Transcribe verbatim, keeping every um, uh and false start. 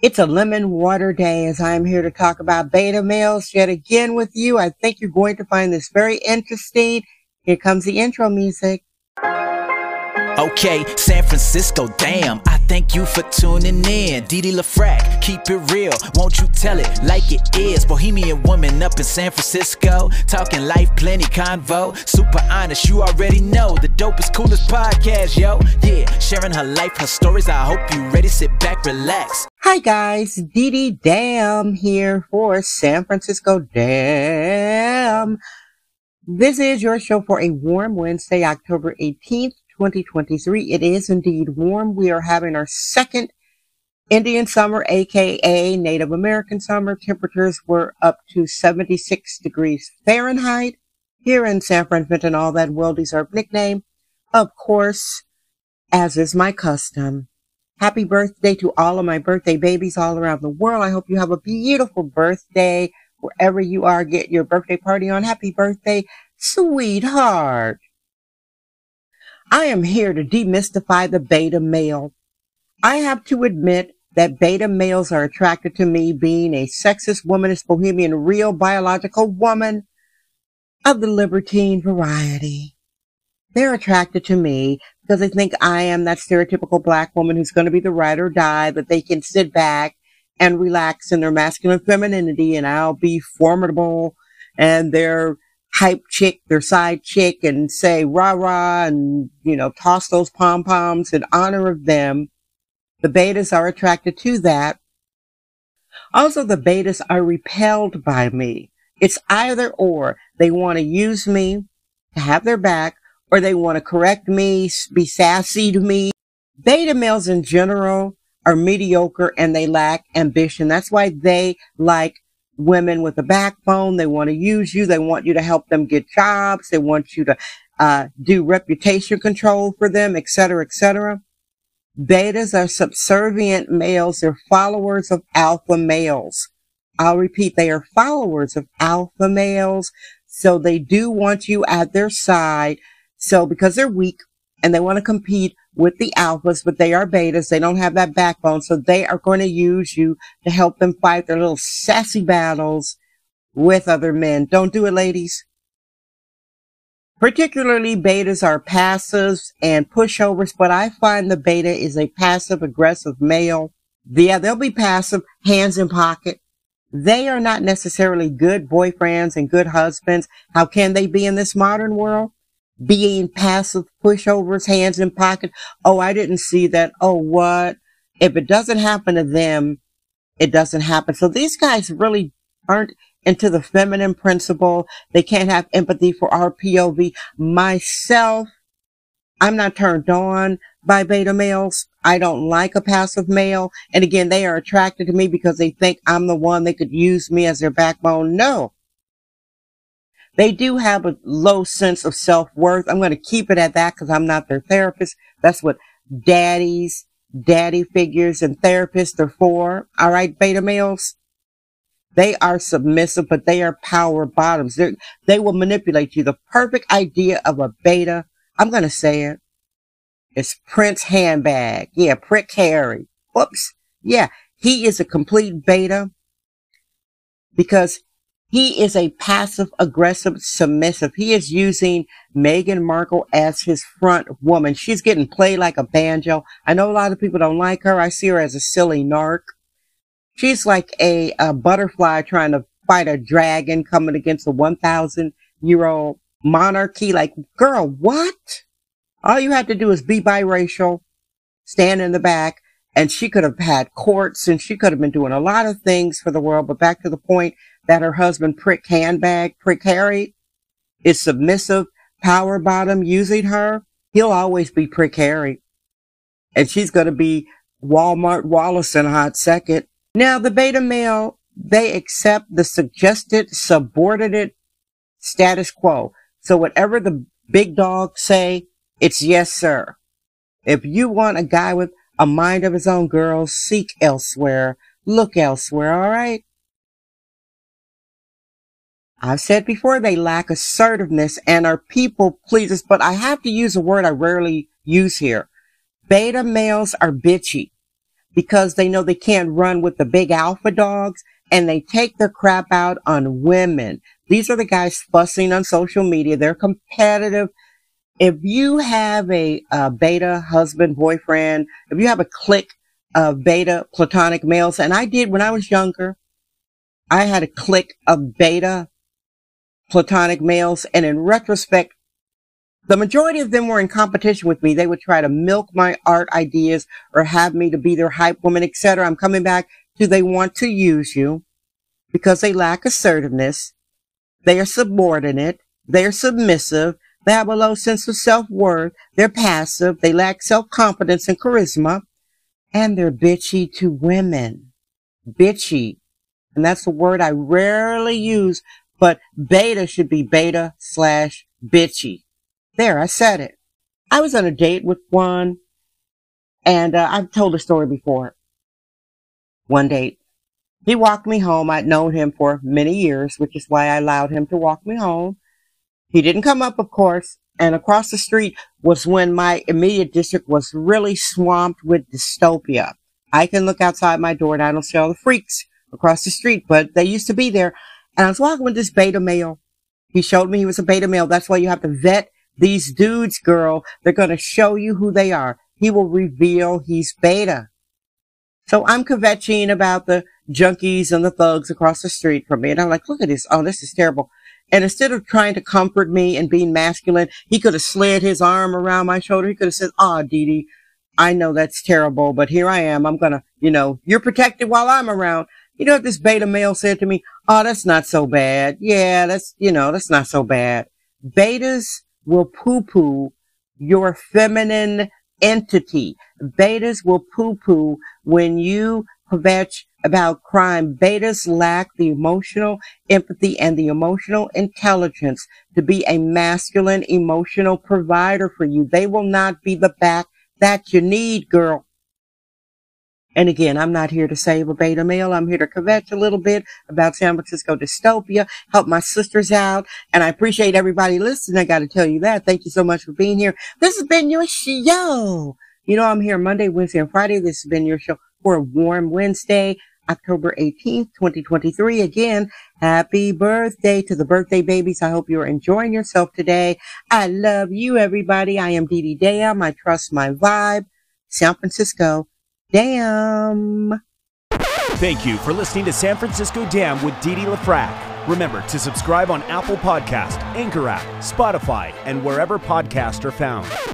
It's a lemon water day as I'm here to talk about beta males yet again with you. I think you're going to find this very interesting. Here comes the intro music. Okay, San Francisco, damn, I thank you for tuning in. D D LaFrak, keep it real, won't you tell it like it is. Bohemian woman up in San Francisco, talking life, plenty convo, super honest, you already know. The dopest, coolest podcast, yo, yeah, sharing her life, her stories, I hope you ready, sit back, relax. Hi guys, D D Damn here for San Francisco Damn. This is your show for a warm Wednesday, October eighteenth, twenty twenty-three. It is indeed warm. We are having our second Indian summer, aka Native American summer. Temperatures were up to seventy-six degrees Fahrenheit here in San Francisco and all that well-deserved nickname. Of course, as is my custom. Happy birthday to all of my birthday babies all around the world. I hope you have a beautiful birthday wherever you are. Get your birthday party on. Happy birthday, sweetheart. I am here to demystify the beta male. I have to admit that beta males are attracted to me, being a sexist, womanist, bohemian, real biological woman of the libertine variety. They're attracted to me because they think I am that stereotypical black woman who's going to be the ride or die, that they can sit back and relax in their masculine femininity and I'll be formidable and they're hype chick, their side chick, and say rah rah and, you know, toss those pom poms in honor of them. The betas are attracted to that. Also, the betas are repelled by me. It's either or. They want to use me to have their back, or they want to correct me, be sassy to me. Beta males in general are mediocre and they lack ambition. That's why they like women with a backbone. They want to use you. They want you to help them get jobs. They want you to uh, do reputation control for them, et cetera, et cetera. Betas are subservient males. They're followers of alpha males. I'll repeat, they are followers of alpha males. So they do want you at their side. So because they're weak and they want to compete with the alphas, but they are betas. They don't have that backbone. So they are going to use you to help them fight their little sassy battles with other men. Don't do it, ladies. Particularly betas are passives and pushovers, but I find the beta is a passive aggressive male. Yeah, they'll be passive, hands in pocket. They are not necessarily good boyfriends and good husbands. How can they be in this modern world? Being passive, pushovers, hands in pocket. Oh, I didn't see that. Oh, what? If it doesn't happen to them, it doesn't happen. So these guys really aren't into the feminine principle. They can't have empathy for our P O V. Myself, I'm not turned on by beta males. I don't like a passive male. And again, they are attracted to me because they think I'm the one they could use me as their backbone. No. They do have a low sense of self-worth. I'm going to keep it at that because I'm not their therapist. That's what daddies, daddy figures, and therapists are for. All right, beta males. They are submissive, but they are power bottoms. They're, they will manipulate you. The perfect idea of a beta, I'm going to say it, is Prince Handbag. Yeah, Prince Harry. Whoops. Yeah, he is a complete beta because he is a passive-aggressive submissive. He is using Meghan Markle as his front woman. She's getting played like a banjo. I know a lot of people don't like her. I see her as a silly narc. She's like a, a butterfly trying to fight a dragon coming against a one thousand year old monarchy. Like, girl, what? All you have to do is be biracial, stand in the back, and she could have had courts and she could have been doing a lot of things for the world. But back to the point that her husband, Prick Handbag, Prick Harry, is submissive, power bottom, using her. He'll always be Prick Harry. And she's going to be Walmart Wallace in a hot second. Now, the beta male, they accept the suggested, subordinate status quo. So whatever the big dogs say, it's yes, sir. If you want a guy with a mind of his own, girls, seek elsewhere. Look elsewhere, all right? I've said before, they lack assertiveness and are people pleasers, but I have to use a word I rarely use here. Beta males are bitchy. because they know they can't run with the big alpha dogs, and they take the crap out on women. These are the guys fussing on social media. They're competitive. If you have a, a beta husband, boyfriend, if you have a clique of beta platonic males, and I did when I was younger, I had a clique of beta platonic males, and in retrospect, the majority of them were in competition with me. They would try to milk my art ideas or have me to be their hype woman, et cetera. I'm coming back to they want to use you because they lack assertiveness. They are subordinate. They are submissive. They have a low sense of self-worth. They're passive. They lack self-confidence and charisma. And they're bitchy to women. Bitchy. And that's a word I rarely use, but beta should be beta slash bitchy. There, I said it. I was on a date with one, and uh, I've told the story before. One date, he walked me home. I'd known him for many years, which is why I allowed him to walk me home. He didn't come up, of course, and across the street was when my immediate district was really swamped with dystopia. I can look outside my door, and I don't see all the freaks across the street, but they used to be there. And I was walking with this beta male. He showed me he was a beta male. That's why you have to vet these dudes, girl. They're going to show you who they are. He will reveal he's beta. So I'm kvetching about the junkies and the thugs across the street from me. And I'm like, look at this. Oh, this is terrible. And instead of trying to comfort me and being masculine, he could have slid his arm around my shoulder. He could have said, oh, D D, I know that's terrible, but here I am. I'm going to, you know, you're protected while I'm around. You know what this beta male said to me? Oh, that's not so bad. Yeah, that's, you know, that's not so bad. Betas will poo-poo your feminine entity. Betas will poo-poo when you kvetch about crime. Betas lack the emotional empathy and the emotional intelligence to be a masculine emotional provider for you. They will not be the back that you need, girl. And again, I'm not here to save a beta male. I'm here to kvetch a little bit about San Francisco dystopia, help my sisters out. And I appreciate everybody listening. I got to tell you that. Thank you so much for being here. This has been your show. You know, I'm here Monday, Wednesday, and Friday. This has been your show for a warm Wednesday, October eighteenth, twenty twenty-three. Again, happy birthday to the birthday babies. I hope you're enjoying yourself today. I love you, everybody. I am D D Damn. I trust my vibe. San Francisco Damn. Thank you for listening to San Francisco Damn with D D LaFrak. Remember to subscribe on Apple Podcast, Anchor app, Spotify, and wherever podcasts are found.